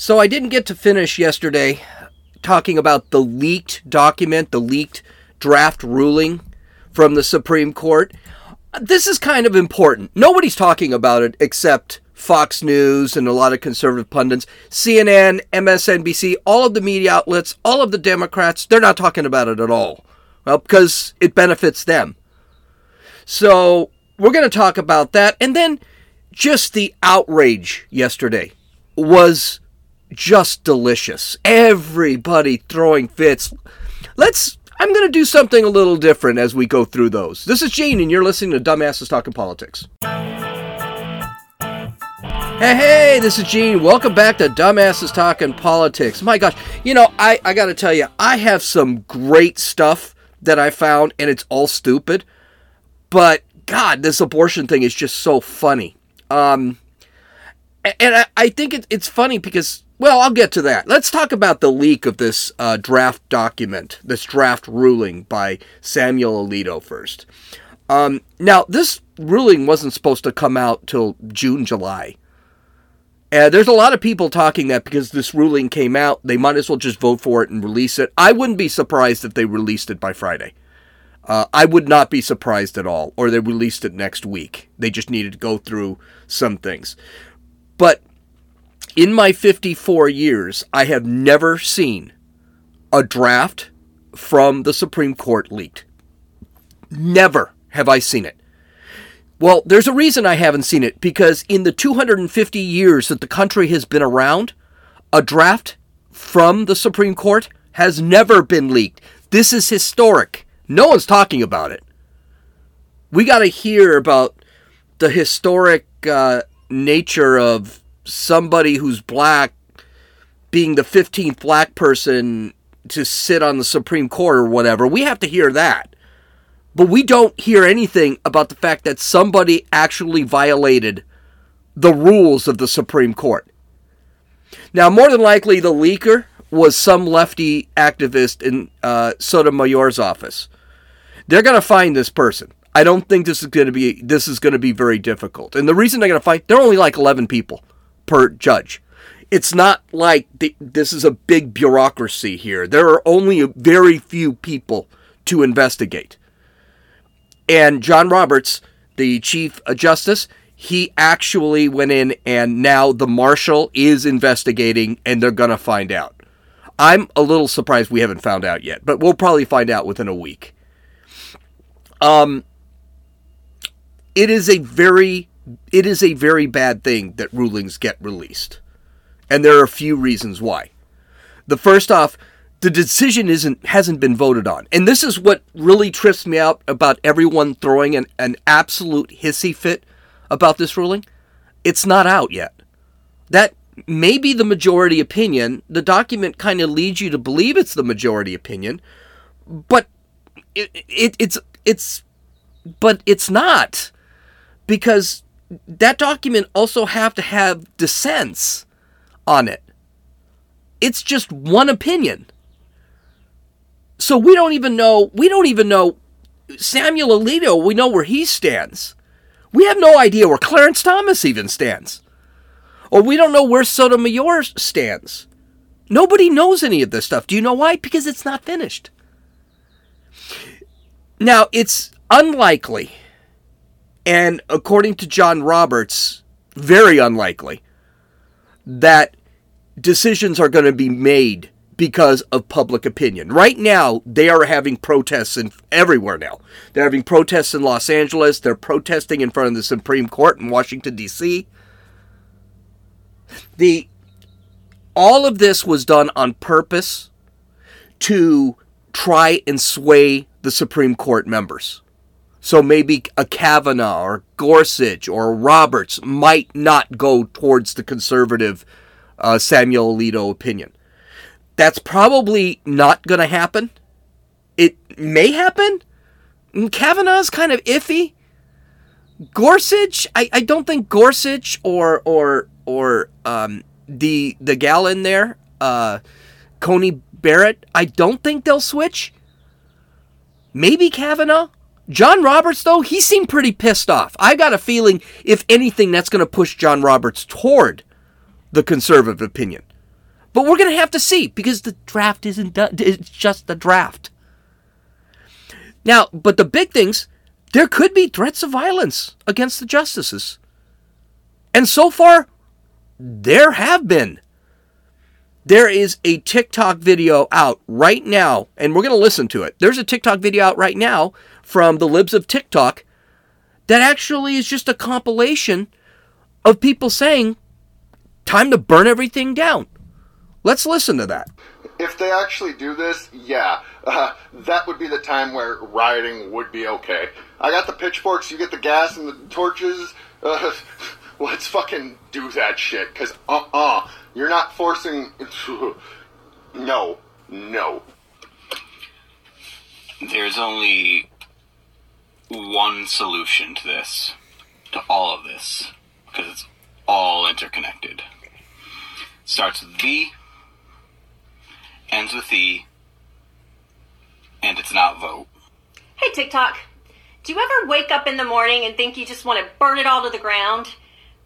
So I didn't get to finish yesterday talking about the leaked document, the leaked draft ruling from the Supreme Court. This is kind of important. Nobody's talking about it except Fox News and a lot of conservative pundits. CNN, MSNBC, all of the media outlets, all of the Democrats, they're not talking about it at all. Well, because it benefits them. So we're going to talk about that. And then just the outrage yesterday was just delicious. Everybody throwing fits. I'm going to do something a little different as we go through those. This is Gene, and you're listening to Dumbasses Talking Politics. Hey, this is Gene. Welcome back to Dumbasses Talking Politics. My gosh, you know, I got to tell you, I have some great stuff that I found, and it's all stupid. But, God, this abortion thing is just so funny. And I think it's funny because, well, I'll get to that. Let's talk about the leak of this draft document, this draft ruling by Samuel Alito first. Now, this ruling wasn't supposed to come out till June, July. And there's a lot of people talking that because this ruling came out, they might as well just vote for it and release it. I wouldn't be surprised if they released it by Friday. I would not be surprised at all. Or they released it next week. They just needed to go through some things. But in my 54 years, I have never seen a draft from the Supreme Court leaked. Never have I seen it. Well, there's a reason I haven't seen it, because in the 250 years that the country has been around, a draft from the Supreme Court has never been leaked. This is historic. No one's talking about it. We got to hear about the historic nature of somebody who's black being the 15th black person to sit on the Supreme Court or whatever. We have to hear that. But we don't hear anything about the fact that somebody actually violated the rules of the Supreme Court. Now, more than likely, the leaker was some lefty activist in Sotomayor's office. They're going to find this person. I don't think this is going to be very difficult. And the reason they're going to find, they're only like 11 people per judge. It's not like this is a big bureaucracy here. There are only very few people to investigate. And John Roberts, the chief justice, he actually went in, and now the marshal is investigating, and they're going to find out. I'm a little surprised we haven't found out yet, but we'll probably find out within a week. It is a very bad thing that rulings get released. And there are a few reasons why. The first off, the decision hasn't been voted on. And this is what really trips me out about everyone throwing an absolute hissy fit about this ruling. It's not out yet. That may be the majority opinion. The document kind of leads you to believe it's the majority opinion, but it's not, because that document also have to have dissents on it. It's just one opinion. So we don't even know Samuel Alito, we know where he stands. We have no idea where Clarence Thomas even stands. Or we don't know where Sotomayor stands. Nobody knows any of this stuff. Do you know why? Because it's not finished. Now, it's unlikely, and according to John Roberts, very unlikely, that decisions are going to be made because of public opinion. Right now, they are having protests everywhere now. They're having protests in Los Angeles. They're protesting in front of the Supreme Court in Washington, D.C., All of this was done on purpose to try and sway the Supreme Court members. So maybe a Kavanaugh or Gorsuch or Roberts might not go towards the conservative Samuel Alito opinion. That's probably not going to happen. It may happen. Kavanaugh's kind of iffy. Gorsuch, I don't think Gorsuch or the gal in there, Coney Barrett, I don't think they'll switch. Maybe Kavanaugh. John Roberts, though, he seemed pretty pissed off. I got a feeling, if anything, that's going to push John Roberts toward the conservative opinion. But we're going to have to see, because the draft isn't done. It's just the draft. Now, but the big things, there could be threats of violence against the justices. And so far, there have been. There is a TikTok video out right now, and we're going to listen to it. There's a TikTok video out right now from the Libs of TikTok that actually is just a compilation of people saying, time to burn everything down. Let's listen to that. If they actually do this, that would be the time where rioting would be okay. I got the pitchforks, you get the gas and the torches. Let's fucking do that shit, because you're not forcing... No. There's only one solution to this, to all of this, because it's all interconnected. Starts with V, ends with E, and it's not vote. Hey, TikTok. Do you ever wake up in the morning and think you just want to burn it all to the ground?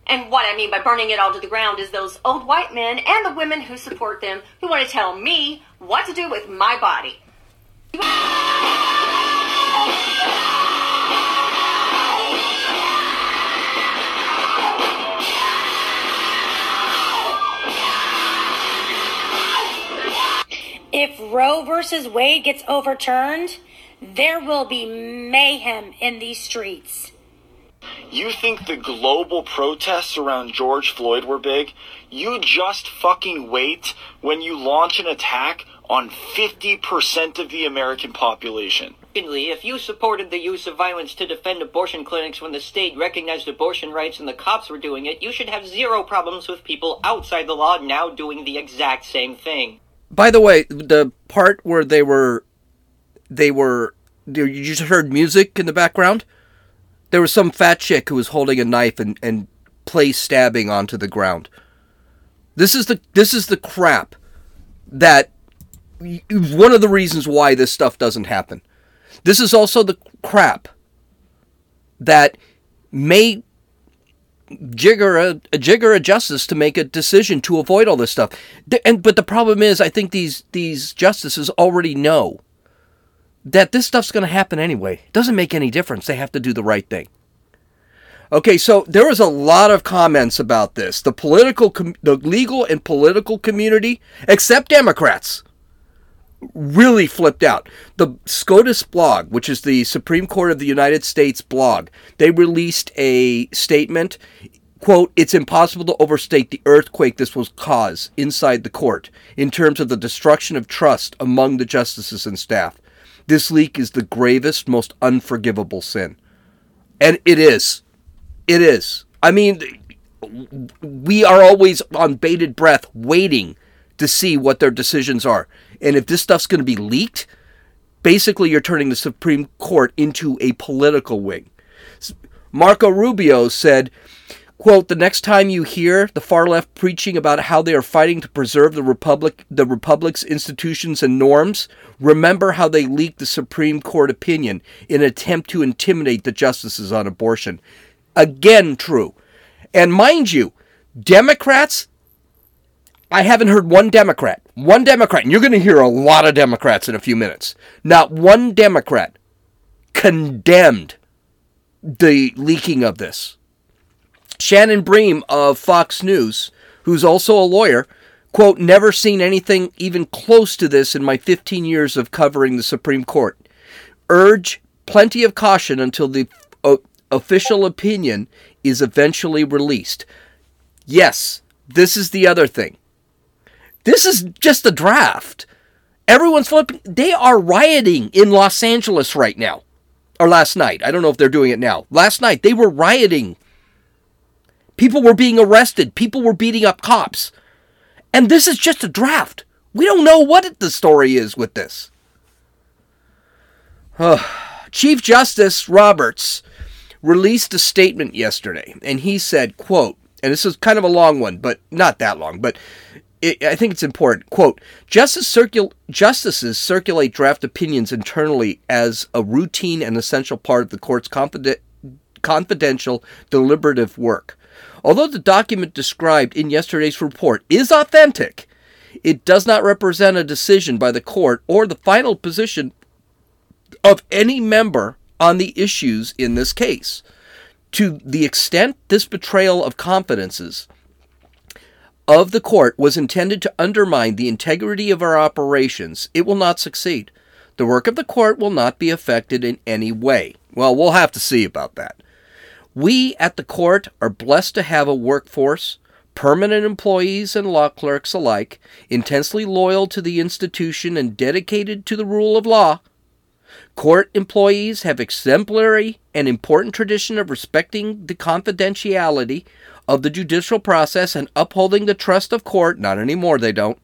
And what I mean by burning it all to the ground is those old white men and the women who support them who want to tell me what to do with my body. If Roe versus Wade gets overturned, there will be mayhem in these streets. You think the global protests around George Floyd were big? You just fucking wait when you launch an attack on 50% of the American population. If you supported the use of violence to defend abortion clinics when the state recognized abortion rights and the cops were doing it, you should have zero problems with people outside the law now doing the exact same thing. By the way, the part where you just heard music in the background. There was some fat chick who was holding a knife and place stabbing onto the ground. This is the crap that one of the reasons why this stuff doesn't happen. This is also the crap that may jigger a justice to make a decision to avoid all this stuff. But the problem is, I think these justices already know that this stuff's going to happen anyway. It doesn't make any difference. They have to do the right thing. Okay, so there was a lot of comments about this. The legal and political community, except Democrats, really flipped out. The SCOTUS blog, which is the Supreme Court of the United States blog, they released a statement, quote, "It's impossible to overstate the earthquake this will cause inside the court in terms of the destruction of trust among the justices and staff. This leak is the gravest, most unforgivable sin." And it is. It is. I mean, we are always on bated breath waiting to see what their decisions are. And if this stuff's going to be leaked, basically you're turning the Supreme Court into a political wing. Marco Rubio said, quote, "The next time you hear the far left preaching about how they are fighting to preserve the Republic's institutions and norms, remember how they leaked the Supreme Court opinion in an attempt to intimidate the justices on abortion." Again, true. And mind you, Democrats, I haven't heard one Democrat, and you're going to hear a lot of Democrats in a few minutes, not one Democrat condemned the leaking of this. Shannon Bream of Fox News, who's also a lawyer, quote, "Never seen anything even close to this in my 15 years of covering the Supreme Court. Urge plenty of caution until the official opinion is eventually released." Yes, this is the other thing. This is just a draft. Everyone's flipping. They are rioting in Los Angeles right now. Or last night. I don't know if they're doing it now. Last night, they were rioting. People were being arrested. People were beating up cops. And this is just a draft. We don't know what the story is with this. Chief Justice Roberts released a statement yesterday. And he said, quote, and this is kind of a long one, but not that long, but I think it's important. Quote, "Justices circulate draft opinions internally as a routine and essential part of the court's confidential deliberative work. Although the document described in yesterday's report is authentic, It does not represent a decision by the court or the final position of any member on the issues in this case. To the extent this betrayal of confidences of the court was intended to undermine the integrity of our operations, it will not succeed. The work of the court will not be affected in any way. Well, we'll have to see about that. We at the court are blessed to have a workforce, permanent employees and law clerks alike, intensely loyal to the institution and dedicated to the rule of law. Court employees have exemplary and important tradition of respecting the confidentiality of the judicial process and upholding the trust of court. Not anymore, they don't.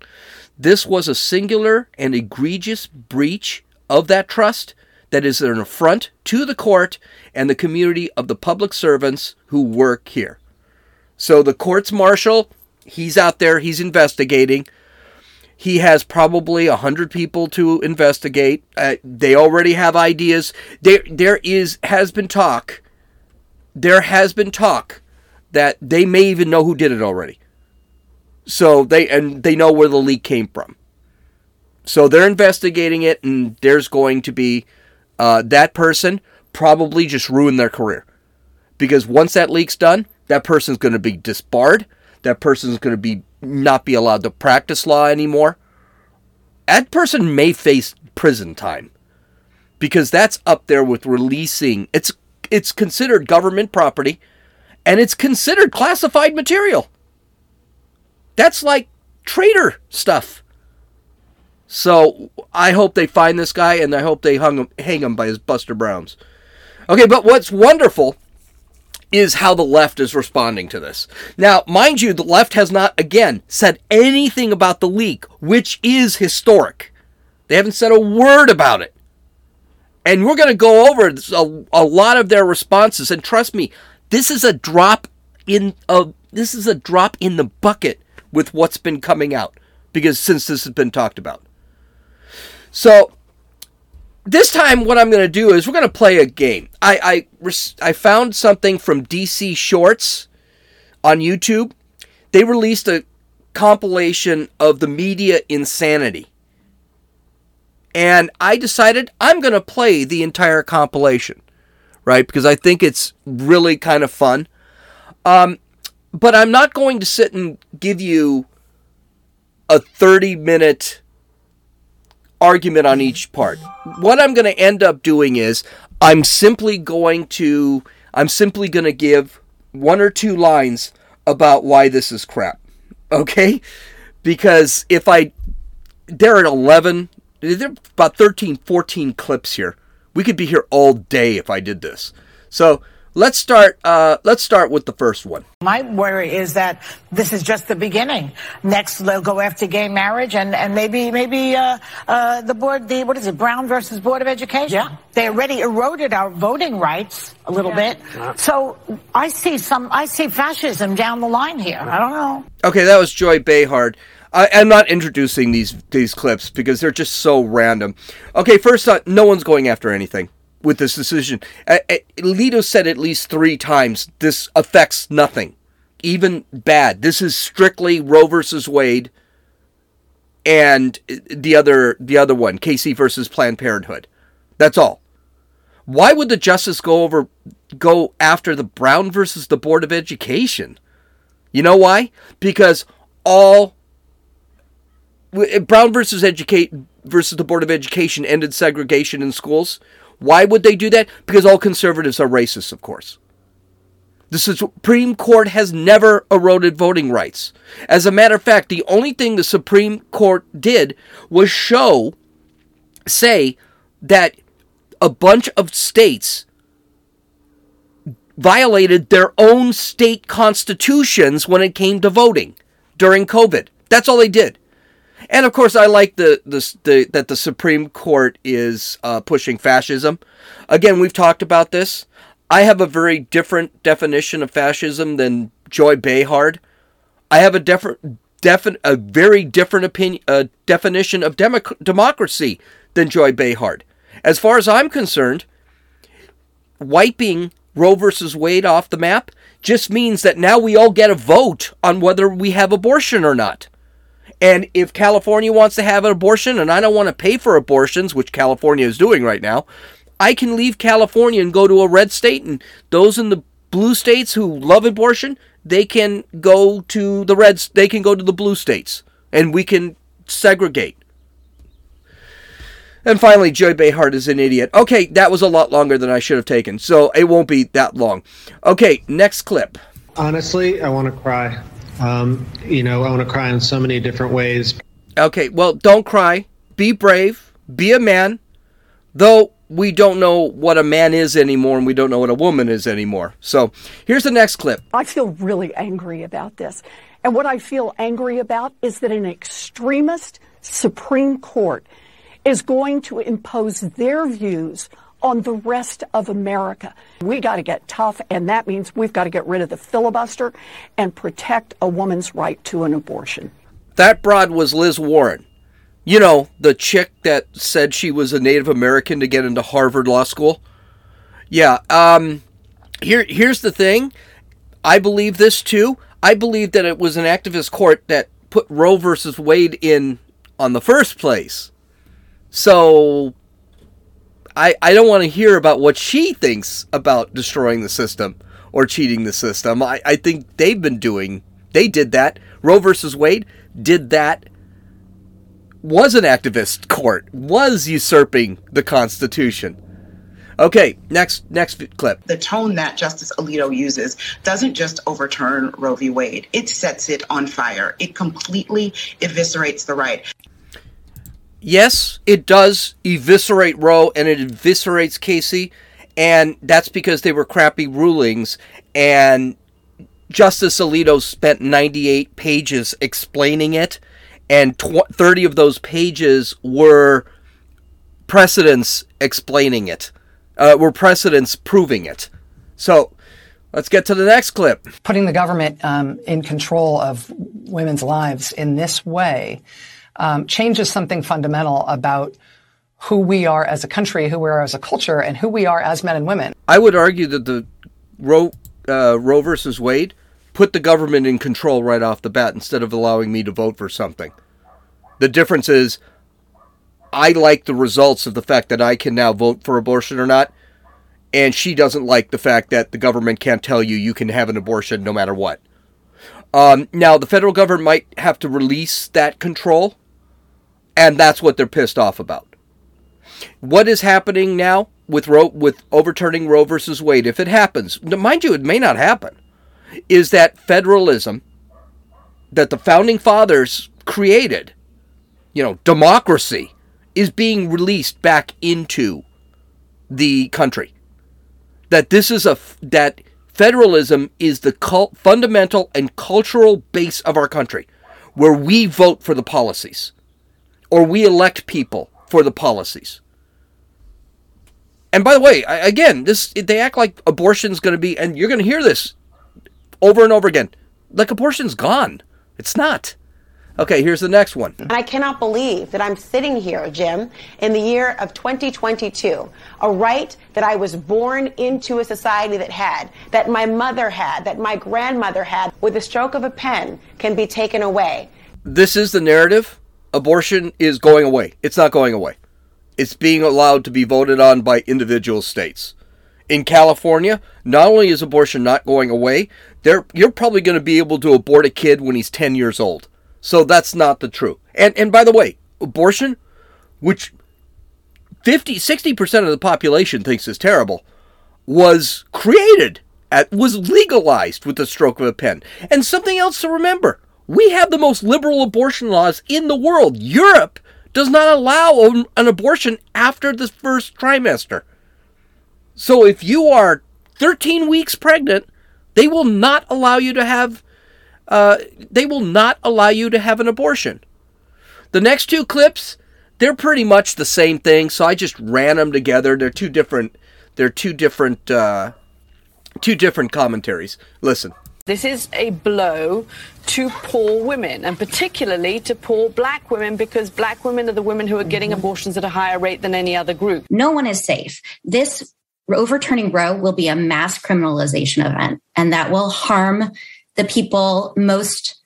This was a singular and egregious breach of that trust that is an affront to the court and the community of the public servants who work here. So the court's marshal, he's out there, he's investigating. He has probably 100 people to investigate. They already have ideas. There has been talk that they may even know who did it already. So they know where the leak came from. So they're investigating it, and there's going to be that person probably just ruined their career. Because once that leak's done, that person's going to be disbarred. That person's going to be not be allowed to practice law anymore. That person may face prison time. Because that's up there with releasing. It's considered government property, and it's considered classified material. That's like traitor stuff. So I hope they find this guy, and I hope they hang him by his Buster Browns. Okay, but what's wonderful is how the left is responding to this. Now, mind you, the left has not, again, said anything about the leak, which is historic. They haven't said a word about it. And we're going to go over a lot of their responses. And trust me, this is a drop in the bucket with what's been coming out, because since this has been talked about. So this time what I'm going to do is we're going to play a game. I found something from DC Shorts on YouTube. They released a compilation of the media insanity. And I decided I'm going to play the entire compilation, right? Because I think it's really kind of fun. But I'm not going to sit and give you a 30-minute argument on each part. What I'm going to end up doing is I'm simply going to give one or two lines about why this is crap. Okay? Because there are about 13, 14 clips here. We could be here all day if I did this. So Let's start with the first one. My worry is that this is just the beginning. Next, they'll go after gay marriage and maybe the board, Brown versus Board of Education? Yeah. They already eroded our voting rights a little bit. Yeah. So I see fascism down the line here. I don't know. Okay, that was Joy Behar. I'm not introducing these clips because they're just so random. Okay, first off, no one's going after anything with this decision. Alito said at least 3 times, this affects nothing, even bad. This is strictly Roe versus Wade, and the other one, Casey versus Planned Parenthood. That's all. Why would the justice go after the Brown versus the Board of Education? You know why? Because Brown versus the Board of Education ended segregation in schools. Why would they do that? Because all conservatives are racist, of course. The Supreme Court has never eroded voting rights. As a matter of fact, the only thing the Supreme Court did was say that a bunch of states violated their own state constitutions when it came to voting during COVID. That's all they did. And, of course, I like that the Supreme Court is pushing fascism. Again, we've talked about this. I have a very different definition of fascism than Joy Behar. I have a very different definition of democracy than Joy Behar. As far as I'm concerned, wiping Roe versus Wade off the map just means that now we all get a vote on whether we have abortion or not. And if California wants to have an abortion and I don't want to pay for abortions, which California is doing right now, I can leave California and go to a red state, and those in the blue states who love abortion, they can go to the reds, they can go to the blue states, and we can segregate. And finally, Joy Behar is an idiot. Okay, that was a lot longer than I should have taken, so it won't be that long. Okay, next clip. Honestly, I want to cry. I want to cry in so many different ways. Okay, well, don't cry. Be brave. Be a man. Though we don't know what a man is anymore, and we don't know what a woman is anymore. So here's the next clip. I feel really angry about this. And what I feel angry about is that an extremist Supreme Court is going to impose their views on the rest of America. We got to get tough, and that means we've got to get rid of the filibuster and protect a woman's right to an abortion. That broad was Liz Warren. You know, the chick that said she was a Native American to get into Harvard Law School. Yeah, here's the thing. I believe this too. I believe that it was an activist court that put Roe versus Wade in on the first place. So I don't want to hear about what she thinks about destroying the system or cheating the system. I think they did that. Roe versus Wade did that, was an activist court, was usurping the Constitution. Okay, next clip. The tone that Justice Alito uses doesn't just overturn Roe v. Wade. It sets it on fire. It completely eviscerates the right. Yes, it does eviscerate Roe, and it eviscerates Casey, and that's because they were crappy rulings, and Justice Alito spent 98 pages explaining it, and 30 of those pages were precedents explaining it, were precedents proving it. So let's get to the next clip. Putting the government in control of women's lives in this way changes something fundamental about who we are as a country, who we are as a culture, and who we are as men and women. I would argue that the Roe versus Wade put the government in control right off the bat instead of allowing me to vote for something. The difference is I like the results of the fact that I can now vote for abortion or not, and she doesn't like the fact that the government can't tell you can have an abortion no matter what. Now, the federal government might have to release that control. And that's what they're pissed off about. What is happening now with overturning Roe versus Wade, if it happens, mind you, it may not happen, is that federalism that the founding fathers created, democracy, is being released back into the country. That this is that federalism is the fundamental and cultural base of our country, where we vote for the policies, or we elect people for the policies. And by the way, they act like abortion's going to be, and you're going to hear this over and over again, like abortion's gone. It's not. Okay, here's the next one. And I cannot believe that I'm sitting here, Jim, in the year of 2022, a right that I was born into a society that had, that my mother had, that my grandmother had, with a stroke of a pen can be taken away. This is the narrative. Abortion is going away. It's not going away. It's being allowed to be voted on by individual states. In California, not only is abortion not going away, you're probably going to be able to abort a kid when he's 10 years old. So that's not the truth. And by the way, abortion, which 60% of the population thinks is terrible, was was legalized with the stroke of a pen. And something else to remember, we have the most liberal abortion laws in the world. Europe does not allow an abortion after the first trimester. So if you are 13 weeks pregnant, they will not allow you to have an abortion. The next two clips, they're pretty much the same thing, so I just ran them together. They're two different commentaries. Listen. This is a blow to poor women, and particularly to poor black women, because black women are the women who are getting abortions at a higher rate than any other group. No one is safe. This overturning Roe will be a mass criminalization event, and that will harm the people most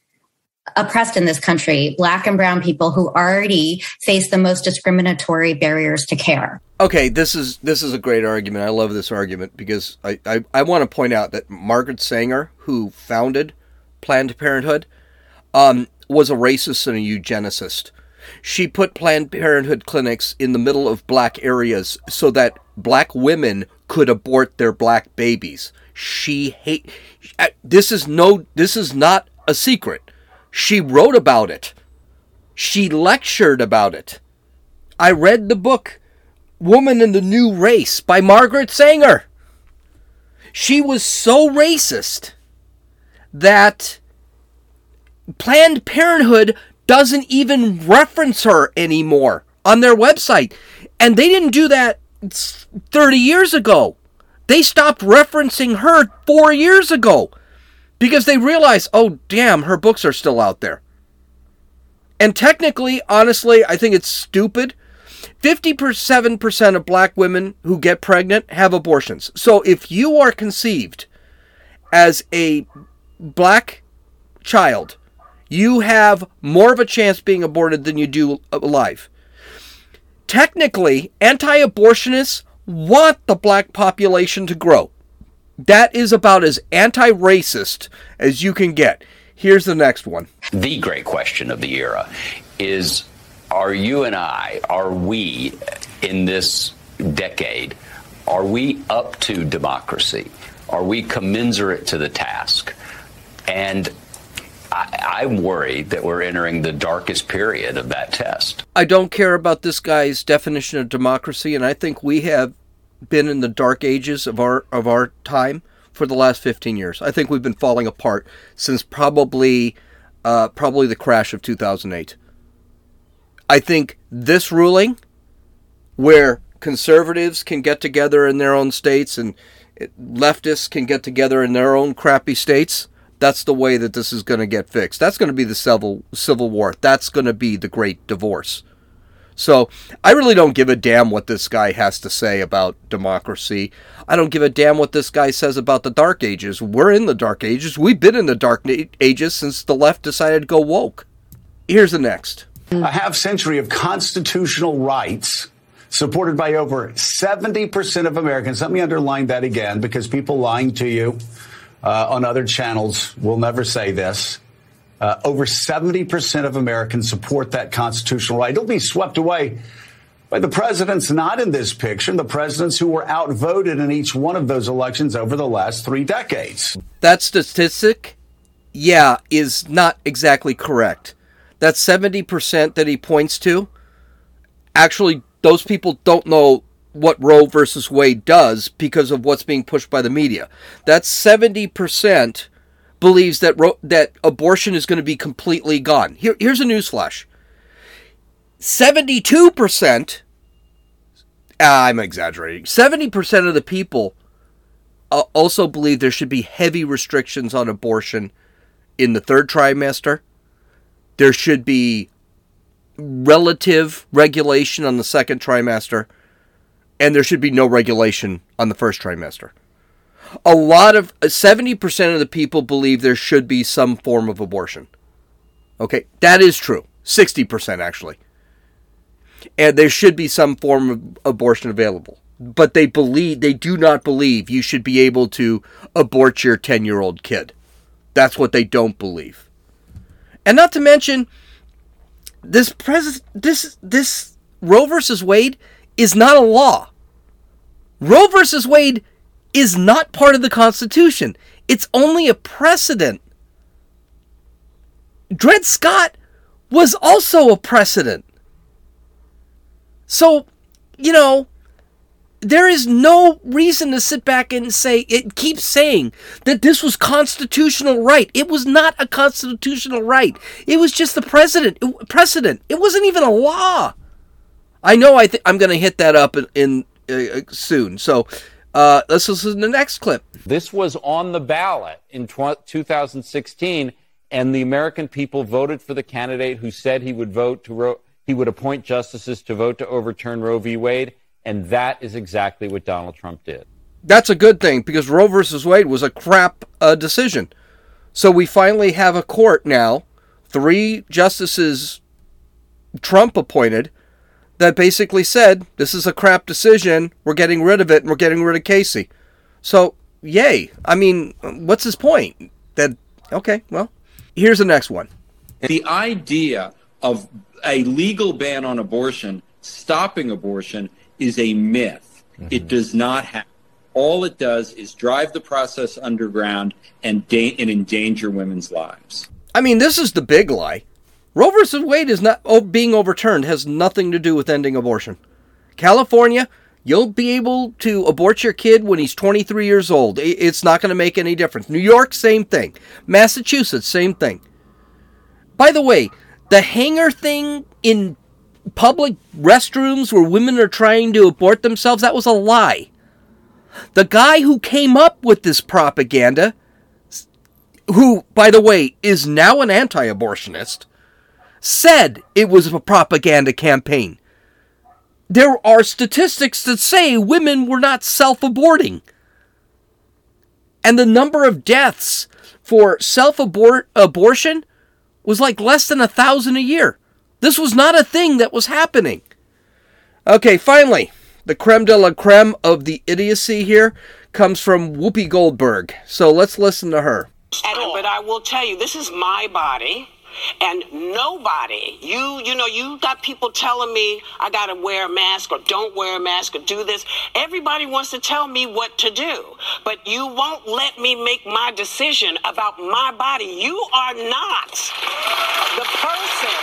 oppressed in this country, Black and Brown people who already face the most discriminatory barriers to care. Okay, this is a great argument. I love this argument because I want to point out that Margaret Sanger, who founded Planned Parenthood, was a racist and a eugenicist. She put Planned Parenthood clinics in the middle of Black areas so that Black women could abort their Black babies. This is not a secret. She wrote about it. She lectured about it. I read the book, Woman in the New Race, by Margaret Sanger. She was so racist that Planned Parenthood doesn't even reference her anymore on their website. And they didn't do that 30 years ago. They stopped referencing her 4 years ago. Because they realize, oh, damn, her books are still out there. And technically, honestly, I think it's stupid. 57% of Black women who get pregnant have abortions. So if you are conceived as a Black child, you have more of a chance being aborted than you do alive. Technically, anti-abortionists want the Black population to grow. That is about as anti-racist as you can get. Here's the next one. The great question of the era is, are we in this decade, are we up to democracy? Are we commensurate to the task? And I worry that we're entering the darkest period of that test. I don't care about this guy's definition of democracy, and I think we have been in the dark ages of our time for the last 15 years. I think we've been falling apart since probably the crash of 2008. I think this ruling, where conservatives can get together in their own states and leftists can get together in their own crappy states, that's the way that this is going to get fixed. That's going to be the Civil War. That's going to be the Great Divorce. So I really don't give a damn what this guy has to say about democracy. I don't give a damn what this guy says about the Dark Ages. We're in the Dark Ages. We've been in the Dark Ages since the left decided to go woke. Here's the next. A half century of constitutional rights supported by over 70% of Americans. Let me underline that again, because people lying to you on other channels will never say this. Over 70% of Americans support that constitutional right. It'll be swept away by the presidents not in this picture, the presidents who were outvoted in each one of those elections over the last 3 decades. That statistic, yeah, is not exactly correct. That 70% that he points to, actually, those people don't know what Roe versus Wade does because of what's being pushed by the media. That 70% believes that abortion is going to be completely gone. Here's a newsflash. 72%, I'm exaggerating, 70% of the people also believe there should be heavy restrictions on abortion in the third trimester. There should be relative regulation on the second trimester, and there should be no regulation on the first trimester. A lot of 70% of the people believe there should be some form of abortion. Okay, that is true. 60% actually. And there should be some form of abortion available. But they do not believe you should be able to abort your 10-year-old kid. That's what they don't believe. And not to mention, this Roe versus Wade is not a law. Roe versus Wade is not part of the Constitution. It's only a precedent. Dred Scott was also a precedent. So, there is no reason to sit back and say, it keeps saying that this was constitutional right. It was not a constitutional right. It was just the precedent. It wasn't even a law. I know I'm going to hit that up in soon. So, this is the next clip. This was on the ballot in 2016, and the American people voted for the candidate who said he would appoint justices to vote to overturn Roe v. Wade, and that is exactly what Donald Trump did. That's a good thing, because Roe versus Wade was a crap decision. So we finally have a court now three justices Trump appointed that basically said, this is a crap decision, we're getting rid of it, and we're getting rid of Casey. So, yay. I mean, what's his point? That, okay, well, here's the next one. The idea of a legal ban on abortion, stopping abortion, is a myth. Mm-hmm. It does not happen. All it does is drive the process underground and endanger women's lives. I mean, this is the big lie. Roe v. Wade is not being overturned has nothing to do with ending abortion. California, you'll be able to abort your kid when he's 23 years old. It's not going to make any difference. New York, same thing. Massachusetts, same thing. By the way, the hanger thing in public restrooms where women are trying to abort themselves, that was a lie. The guy who came up with this propaganda, who, by the way, is now an anti-abortionist, said it was a propaganda campaign. There are statistics that say women were not self-aborting. And the number of deaths for self-abortion was like less than 1,000 a year. This was not a thing that was happening. Okay, finally, the creme de la creme of the idiocy here comes from Whoopi Goldberg. So let's listen to her. But I will tell you, this is my body. And nobody, you know, you got people telling me I got to wear a mask or don't wear a mask or do this. Everybody wants to tell me what to do, but you won't let me make my decision about my body. You are not the person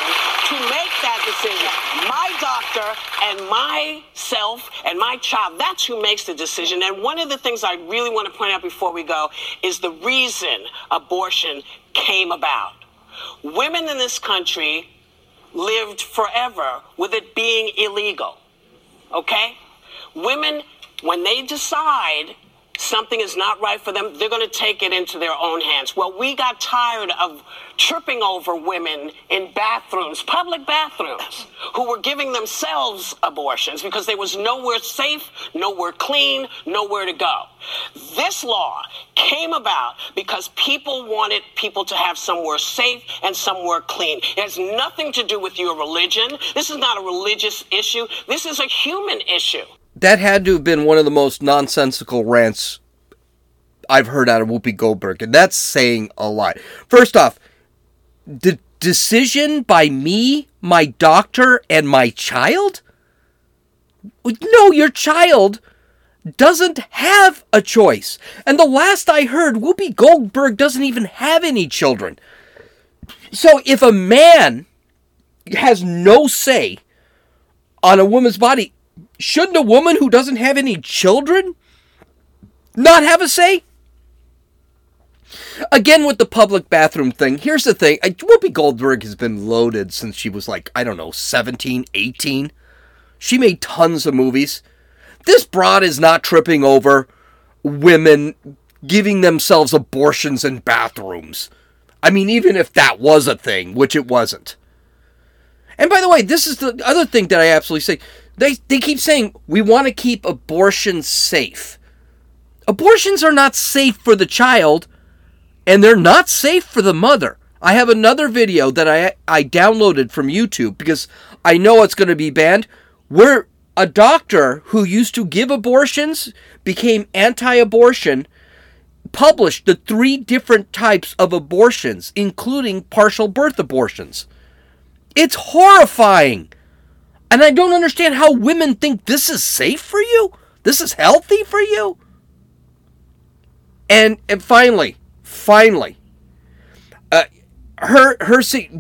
to make that decision. My doctor and myself and my child, that's who makes the decision. And one of the things I really want to point out before we go is the reason abortion came about. Women in this country lived forever with it being illegal, okay? Women, when they decide something is not right for them, they're going to take it into their own hands. Well, we got tired of tripping over women in bathrooms, public bathrooms, who were giving themselves abortions because there was nowhere safe, nowhere clean, nowhere to go. This law came about because people wanted people to have somewhere safe and somewhere clean. It has nothing to do with your religion. This is not a religious issue. This is a human issue. That had to have been one of the most nonsensical rants I've heard out of Whoopi Goldberg, and that's saying a lot. First off, the decision by me, my doctor, and my child? No, your child doesn't have a choice. And the last I heard, Whoopi Goldberg doesn't even have any children. So if a man has no say on a woman's body, shouldn't a woman who doesn't have any children not have a say? Again, with the public bathroom thing, here's the thing. Whoopi Goldberg has been loaded since she was like, I don't know, 17, 18. She made tons of movies. This broad is not tripping over women giving themselves abortions in bathrooms. I mean, even if that was a thing, which it wasn't. And by the way, this is the other thing that I absolutely say. They keep saying, we want to keep abortions safe. Abortions are not safe for the child, and they're not safe for the mother. I have another video that I downloaded from YouTube because I know it's going to be banned, where a doctor who used to give abortions became anti-abortion, published the three different types of abortions, including partial birth abortions. It's horrifying. And I don't understand how women think this is safe for you? This is healthy for you? And finally,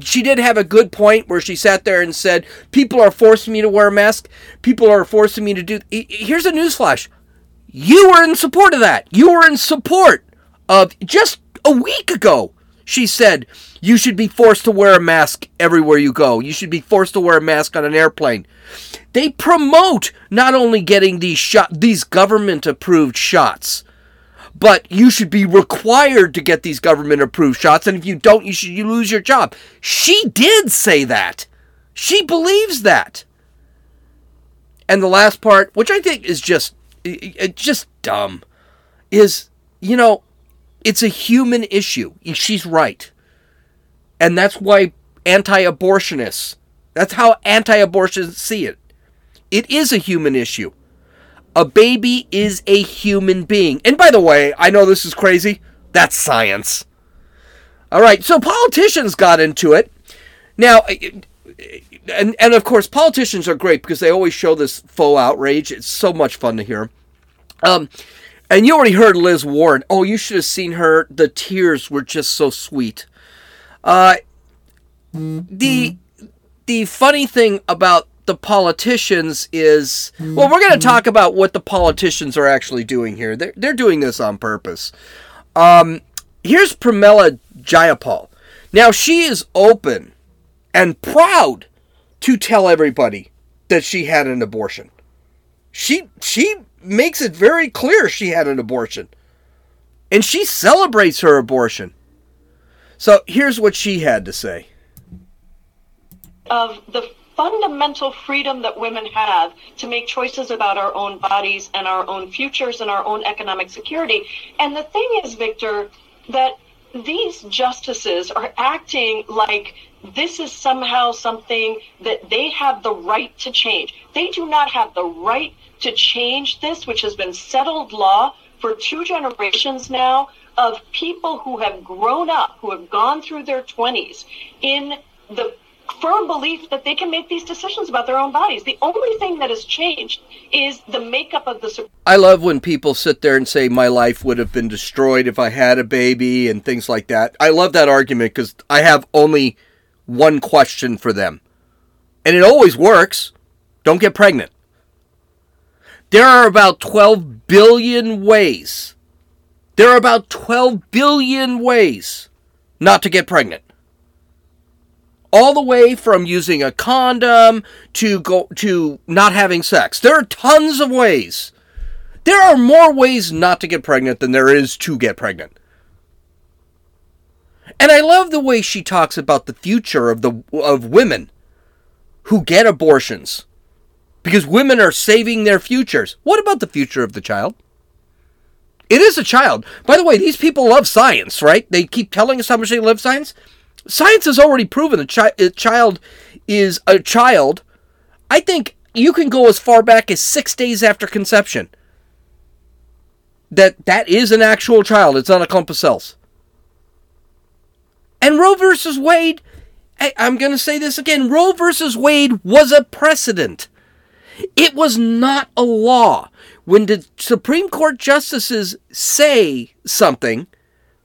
she did have a good point where she sat there and said, people are forcing me to wear a mask. People are forcing me to do... Here's a newsflash. You were in support of that. You were in support of... Just a week ago, she said... You should be forced to wear a mask everywhere you go. You should be forced to wear a mask on an airplane. They promote not only getting these government-approved shots, but you should be required to get these government-approved shots, and if you don't, you lose your job. She did say that. She believes that. And the last part, which I think is just dumb, is, you know, it's a human issue. She's right. And that's why anti-abortionists. That's how anti-abortionists see it. It is a human issue. A baby is a human being. And by the way, I know this is crazy. That's science. All right, so politicians got into it. Now, and of course, politicians are great because they always show this faux outrage. It's so much fun to hear. And you already heard Liz Warren. Oh, you should have seen her. The tears were just so sweet. The funny thing about the politicians is, well, we're going to talk about what the politicians are actually doing here. They're doing this on purpose. Here's Pramila Jayapal. Now, she is open and proud to tell everybody that she had an abortion. She makes it very clear she had an abortion. And she celebrates her abortion. So here's what she had to say. Of the fundamental freedom that women have to make choices about our own bodies and our own futures and our own economic security. And the thing is, Victor, that these justices are acting like this is somehow something that they have the right to change. They do not have the right to change this, which has been settled law for 2 generations now of people who have grown up, who have gone through their 20s in the firm belief that they can make these decisions about their own bodies. The only thing that has changed is the makeup of the... I love when people sit there and say, my life would have been destroyed if I had a baby and things like that. I love that argument because I have only one question for them. And it always works. Don't get pregnant. There are about 12 billion ways. There are about 12 billion ways not to get pregnant. All the way from using a condom to go to not having sex. There are tons of ways. There are more ways not to get pregnant than there is to get pregnant. And I love the way she talks about the future of women who get abortions. Because women are saving their futures. What about the future of the child? It is a child. By the way, these people love science, right? They keep telling us how much they love science. Science has already proven a child is a child. I think you can go as far back as 6 days after conception. That is an actual child. It's not a clump of cells. And Roe versus Wade, I'm going to say this again, Roe versus Wade was a precedent. It was not a law. When the Supreme Court justices say something,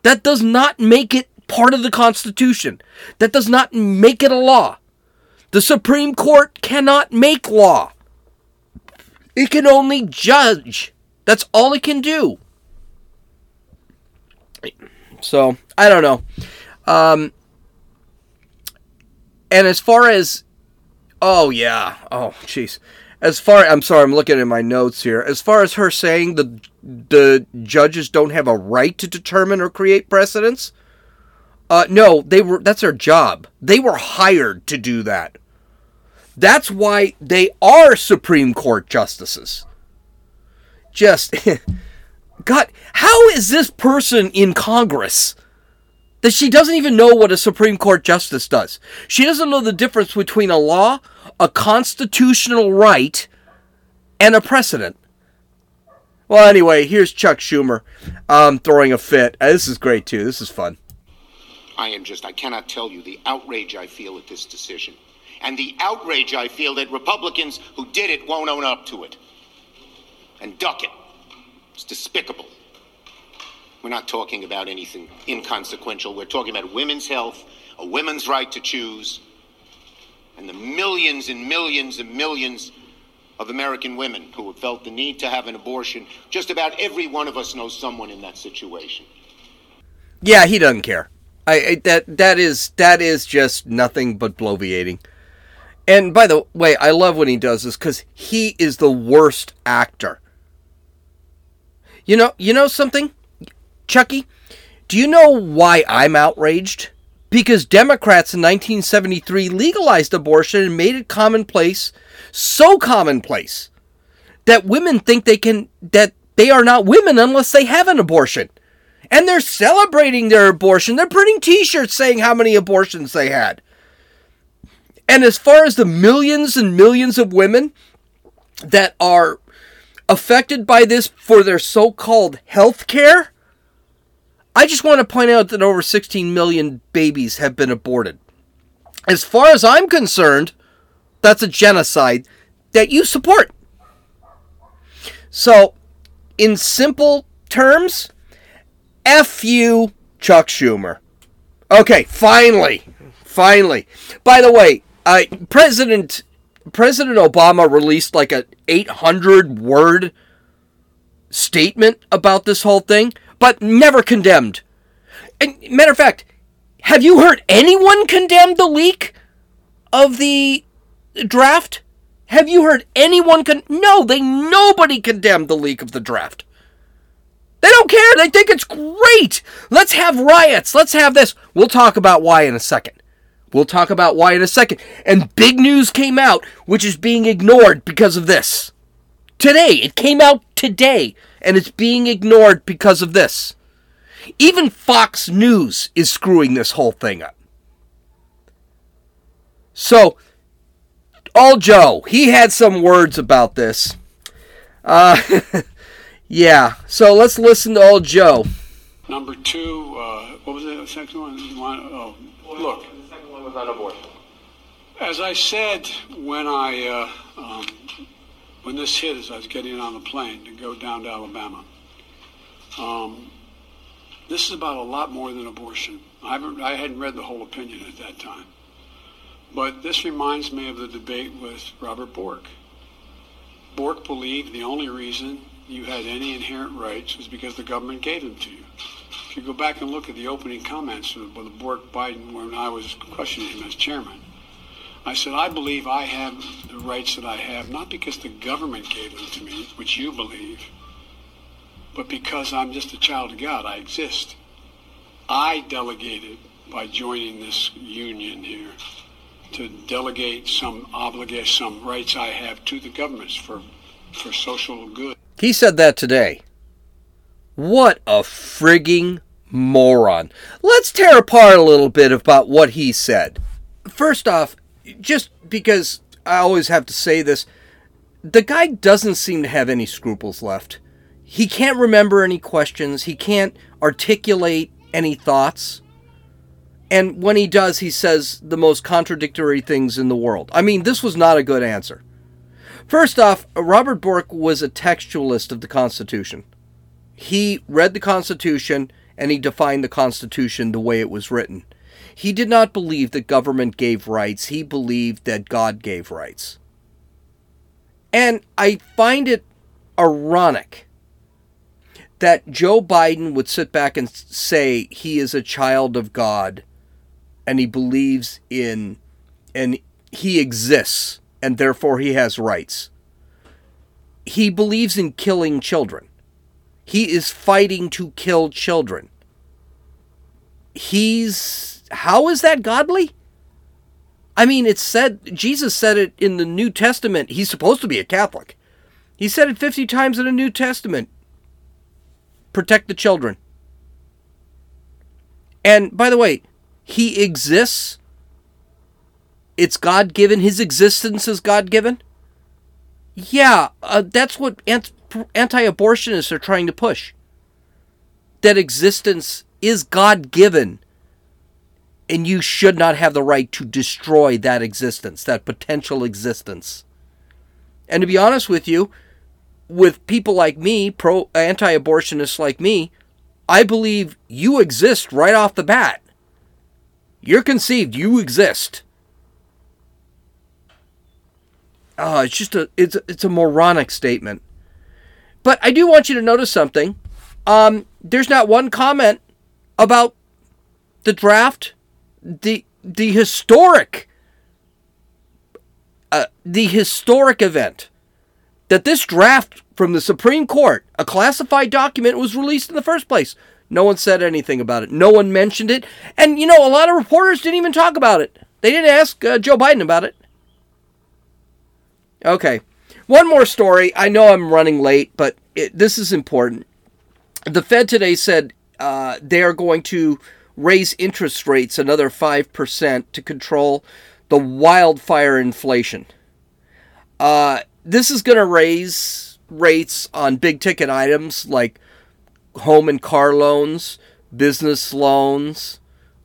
that does not make it part of the Constitution. That does not make it a law. The Supreme Court cannot make law. It can only judge. That's all it can do. So, I don't know. And as far as... Oh, yeah. Oh, jeez. As far... I'm sorry, I'm looking at my notes here. As far as her saying the judges don't have a right to determine or create precedents... No, they were. That's their job. They were hired to do that. That's why they are Supreme Court justices. Just, God, how is this person in Congress that she doesn't even know what a Supreme Court justice does? She doesn't know the difference between a law, a constitutional right, and a precedent. Well, anyway, here's Chuck Schumer throwing a fit. This is great, too. This is fun. I cannot tell you the outrage I feel at this decision. And the outrage I feel that Republicans who did it won't own up to it. And duck it. It's despicable. We're not talking about anything inconsequential. We're talking about women's health, a woman's right to choose, and the millions and millions and millions of American women who have felt the need to have an abortion. Just about every one of us knows someone in that situation. Yeah, he doesn't care. That is just nothing but bloviating. And by the way, I love when he does this because he is the worst actor. You know something, Chucky? Do you know why I'm outraged? Because Democrats in 1973 legalized abortion and made it commonplace, so commonplace that women think that they are not women unless they have an abortion. And they're celebrating their abortion. They're printing t-shirts saying how many abortions they had. And as far as the millions and millions of women that are affected by this for their so-called health care, I just want to point out that over 16 million babies have been aborted. As far as I'm concerned, that's a genocide that you support. So, in simple terms, F you, Chuck Schumer. Okay, finally. By the way, President Obama released like an 800-word statement about this whole thing, but never condemned. And matter of fact, have you heard anyone condemn the leak of the draft? Have you heard anyone? Nobody condemned the leak of the draft. They don't care. They think it's great. Let's have riots. Let's have this. We'll talk about why in a second. And big news came out, which is being ignored because of this. Today. It came out today, and it's being ignored because of this. Even Fox News is screwing this whole thing up. So, old Joe, he had some words about this. Yeah, so let's listen to old Joe. Number two, what was the second one? Oh, look. The second one was on abortion. As I said when I, when this hit, as I was getting on the plane to go down to Alabama, this is about a lot more than abortion. I hadn't read the whole opinion at that time. But this reminds me of the debate with Robert Bork. Bork believed the only reason you had any inherent rights was because the government gave them to you. If you go back and look at the opening comments with Bork Biden when I was questioning him as chairman, I said, I believe I have the rights that I have, not because the government gave them to me, which you believe, but because I'm just a child of God. I exist. I delegated by joining this union here to delegate some obligation, some rights I have to the governments for social good. He said that today. What a frigging moron. Let's tear apart a little bit about what he said. First off, just because I always have to say this, the guy doesn't seem to have any scruples left. He can't remember any questions. He can't articulate any thoughts. And when he does, he says the most contradictory things in the world. I mean, this was not a good answer. First off, Robert Bork was a textualist of the Constitution. He read the Constitution, and he defined the Constitution the way it was written. He did not believe that government gave rights. He believed that God gave rights. And I find it ironic that Joe Biden would sit back and say he is a child of God, and he believes in, and he exists, and therefore he has rights. He believes in killing children. He is fighting to kill children. How is that godly? I mean, it's said, Jesus said it in the New Testament. He's supposed to be a Catholic. He said it 50 times in the New Testament. Protect the children. And by the way, he exists. It's God-given. His existence is God-given. Yeah, that's what anti-abortionists are trying to push. That existence is God-given. And you should not have the right to destroy that existence, that potential existence. And to be honest with you, with people like me, anti-abortionists like me, I believe you exist right off the bat. You're conceived. You exist. It's just a moronic statement. But I do want you to notice something. There's not one comment about the draft, the historic event that this draft from the Supreme Court, a classified document, was released in the first place. No one said anything about it. No one mentioned it. And, you know, a lot of reporters didn't even talk about it. They didn't ask Joe Biden about it. Okay, one more story. I know I'm running late, but this is important. The Fed today said they are going to raise interest rates another 5% to control the wildfire inflation. This is going to raise rates on big ticket items like home and car loans, business loans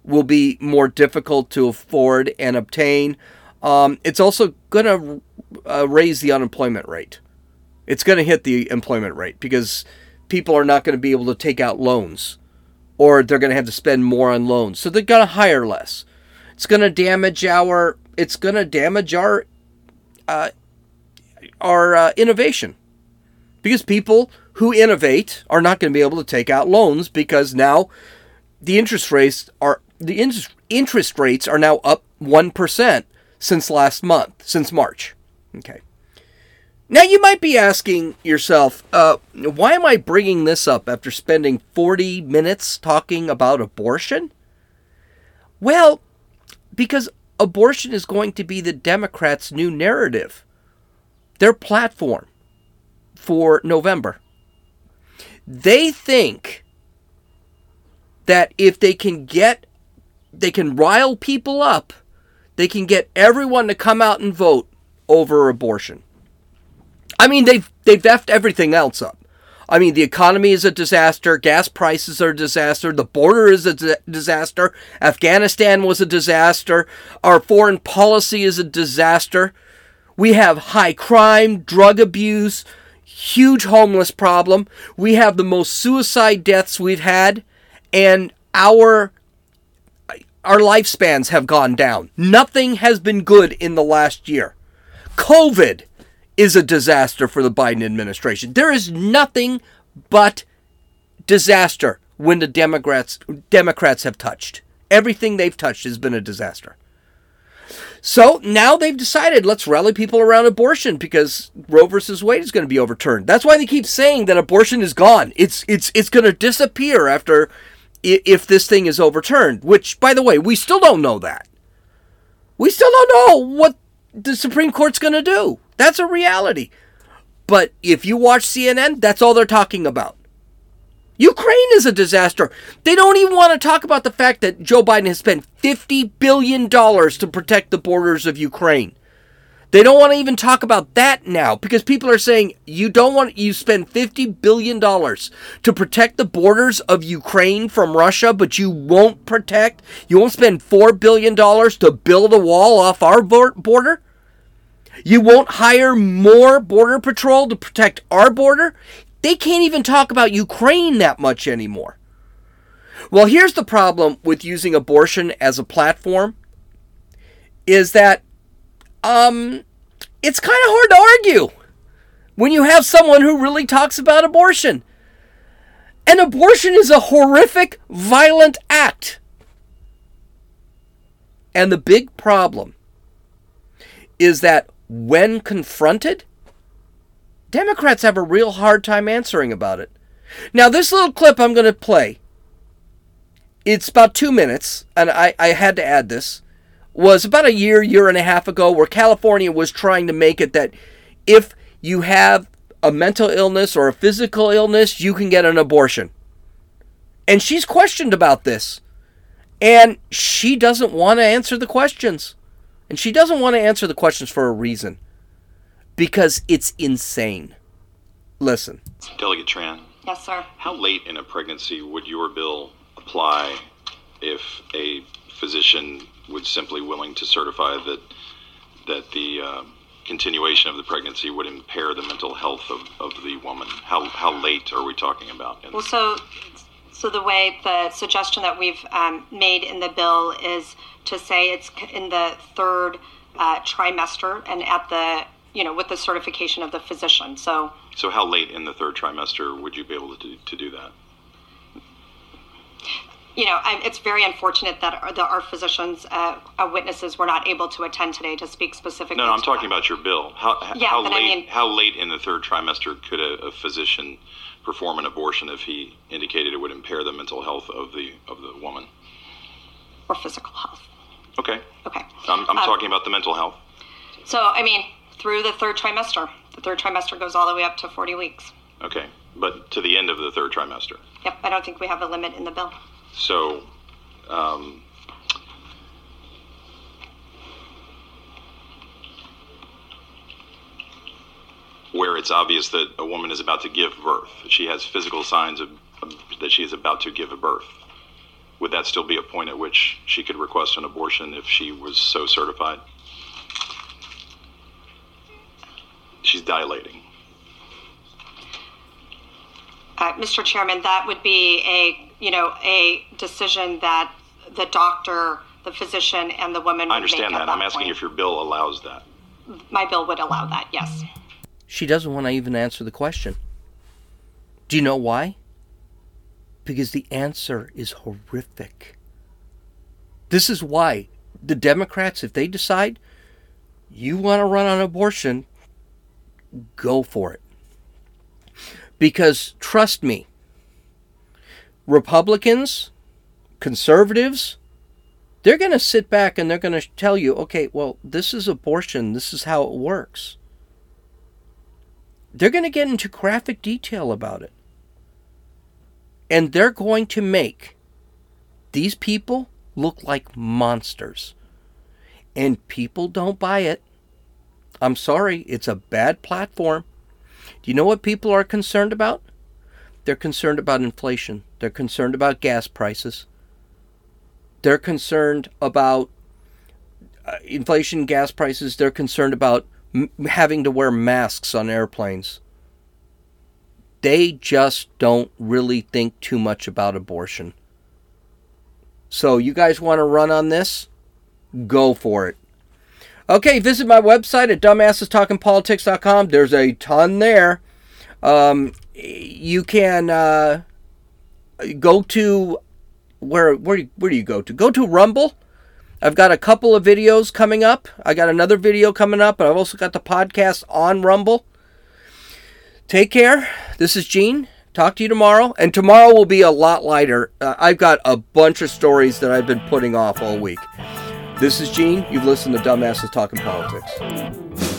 will be more difficult to afford and obtain. It's also going to raise the unemployment rate. It's going to hit the employment rate because people are not going to be able to take out loans, or they're going to have to spend more on loans. So they're going to hire less. It's going to damage our. It's going to damage our innovation, because people who innovate are not going to be able to take out loans, because now the interest rates are now up 1% since last month, since March. Okay. Now you might be asking yourself, why am I bringing this up after spending 40 minutes talking about abortion? Well, because abortion is going to be the Democrats' new narrative, their platform for November. They think that if they can rile people up, they can get everyone to come out and vote over abortion. I mean, they've effed everything else up. I mean, the economy is a disaster. Gas prices are a disaster. The border is a disaster. Afghanistan was a disaster. Our foreign policy is a disaster. We have high crime, drug abuse, huge homeless problem. We have the most suicide deaths we've had, and our lifespans have gone down. Nothing has been good in the last year. COVID is a disaster for the Biden administration. There is nothing but disaster when the Democrats have touched. Everything they've touched has been a disaster. So now they've decided, let's rally people around abortion because Roe versus Wade is going to be overturned. That's why they keep saying that abortion is gone. It's going to disappear after, if this thing is overturned. Which, by the way, we still don't know that. We still don't know what the Supreme Court's going to do. That's a reality. But if you watch CNN, that's all they're talking about. Ukraine is a disaster. They don't even want to talk about the fact that Joe Biden has spent $50 billion to protect the borders of Ukraine. They don't want to even talk about that now, because people are saying you spend $50 billion to protect the borders of Ukraine from Russia, but you won't spend $4 billion to build a wall off our border? You won't hire more Border Patrol to protect our border? They can't even talk about Ukraine that much anymore. Well, here's the problem with using abortion as a platform, is that it's kind of hard to argue when you have someone who really talks about abortion. And abortion is a horrific, violent act. And the big problem is that when confronted, Democrats have a real hard time answering about it. Now, this little clip I'm going to play, it's about 2 minutes, and I had to add this, was about a year and a half ago, where California was trying to make it that if you have a mental illness or a physical illness, you can get an abortion. And she's questioned about this, and she doesn't want to answer the questions. And she doesn't want to answer the questions for a reason. Because it's insane. Listen. Delegate Tran. Yes, sir. How late in a pregnancy would your bill apply if a physician was simply willing to certify that the continuation of the pregnancy would impair the mental health of the woman? How late are we talking about? Well, so the suggestion that we've made in the bill is to say it's in the third trimester and at the, with the certification of the physician. So how late in the third trimester would you be able to do that? It's very unfortunate that our physicians, witnesses, were not able to attend today to speak specifically. No, I'm talking about your bill. How late in the third trimester could a physician perform an abortion if he indicated it would impair the mental health of the woman? Or physical health. Okay. I'm talking about the mental health. So, through the third trimester. The third trimester goes all the way up to 40 weeks. Okay, but to the end of the third trimester. Yep, I don't think we have a limit in the bill. So, it's obvious that a woman is about to give birth. She has physical signs of that she is about to give a birth. Would that still be a point at which she could request an abortion if she was so certified? She's dilating. Mr. Chairman, that would be a decision that the doctor, the physician, and the woman would make. I understand that. I'm asking if your bill allows that. My bill would allow that, yes. She doesn't want to even answer the question. Do you know why? Because the answer is horrific. This is why the Democrats, if they decide you want to run on abortion, go for it. Because, trust me, Republicans, conservatives, they're going to sit back and they're going to tell you, okay, well, this is abortion. This is how it works. They're going to get into graphic detail about it. And they're going to make these people look like monsters. And people don't buy it. I'm sorry, it's a bad platform. Do you know what people are concerned about? They're concerned about inflation. They're concerned about gas prices. They're concerned about inflation, gas prices. They're concerned about having to wear masks on airplanes. They just don't really think too much about abortion. So you guys want to run on this? Go for it. Okay, visit my website at dumbassestalkingpolitics.com. There's a ton there. You can go to... Where do you go to? Go to Rumble. I've got a couple of videos coming up. I got another video coming up, and I've also got the podcast on Rumble. Take care. This is Gene. Talk to you tomorrow. And tomorrow will be a lot lighter. I've got a bunch of stories that I've been putting off all week. This is Gene. You've listened to Dumbasses Talking Politics.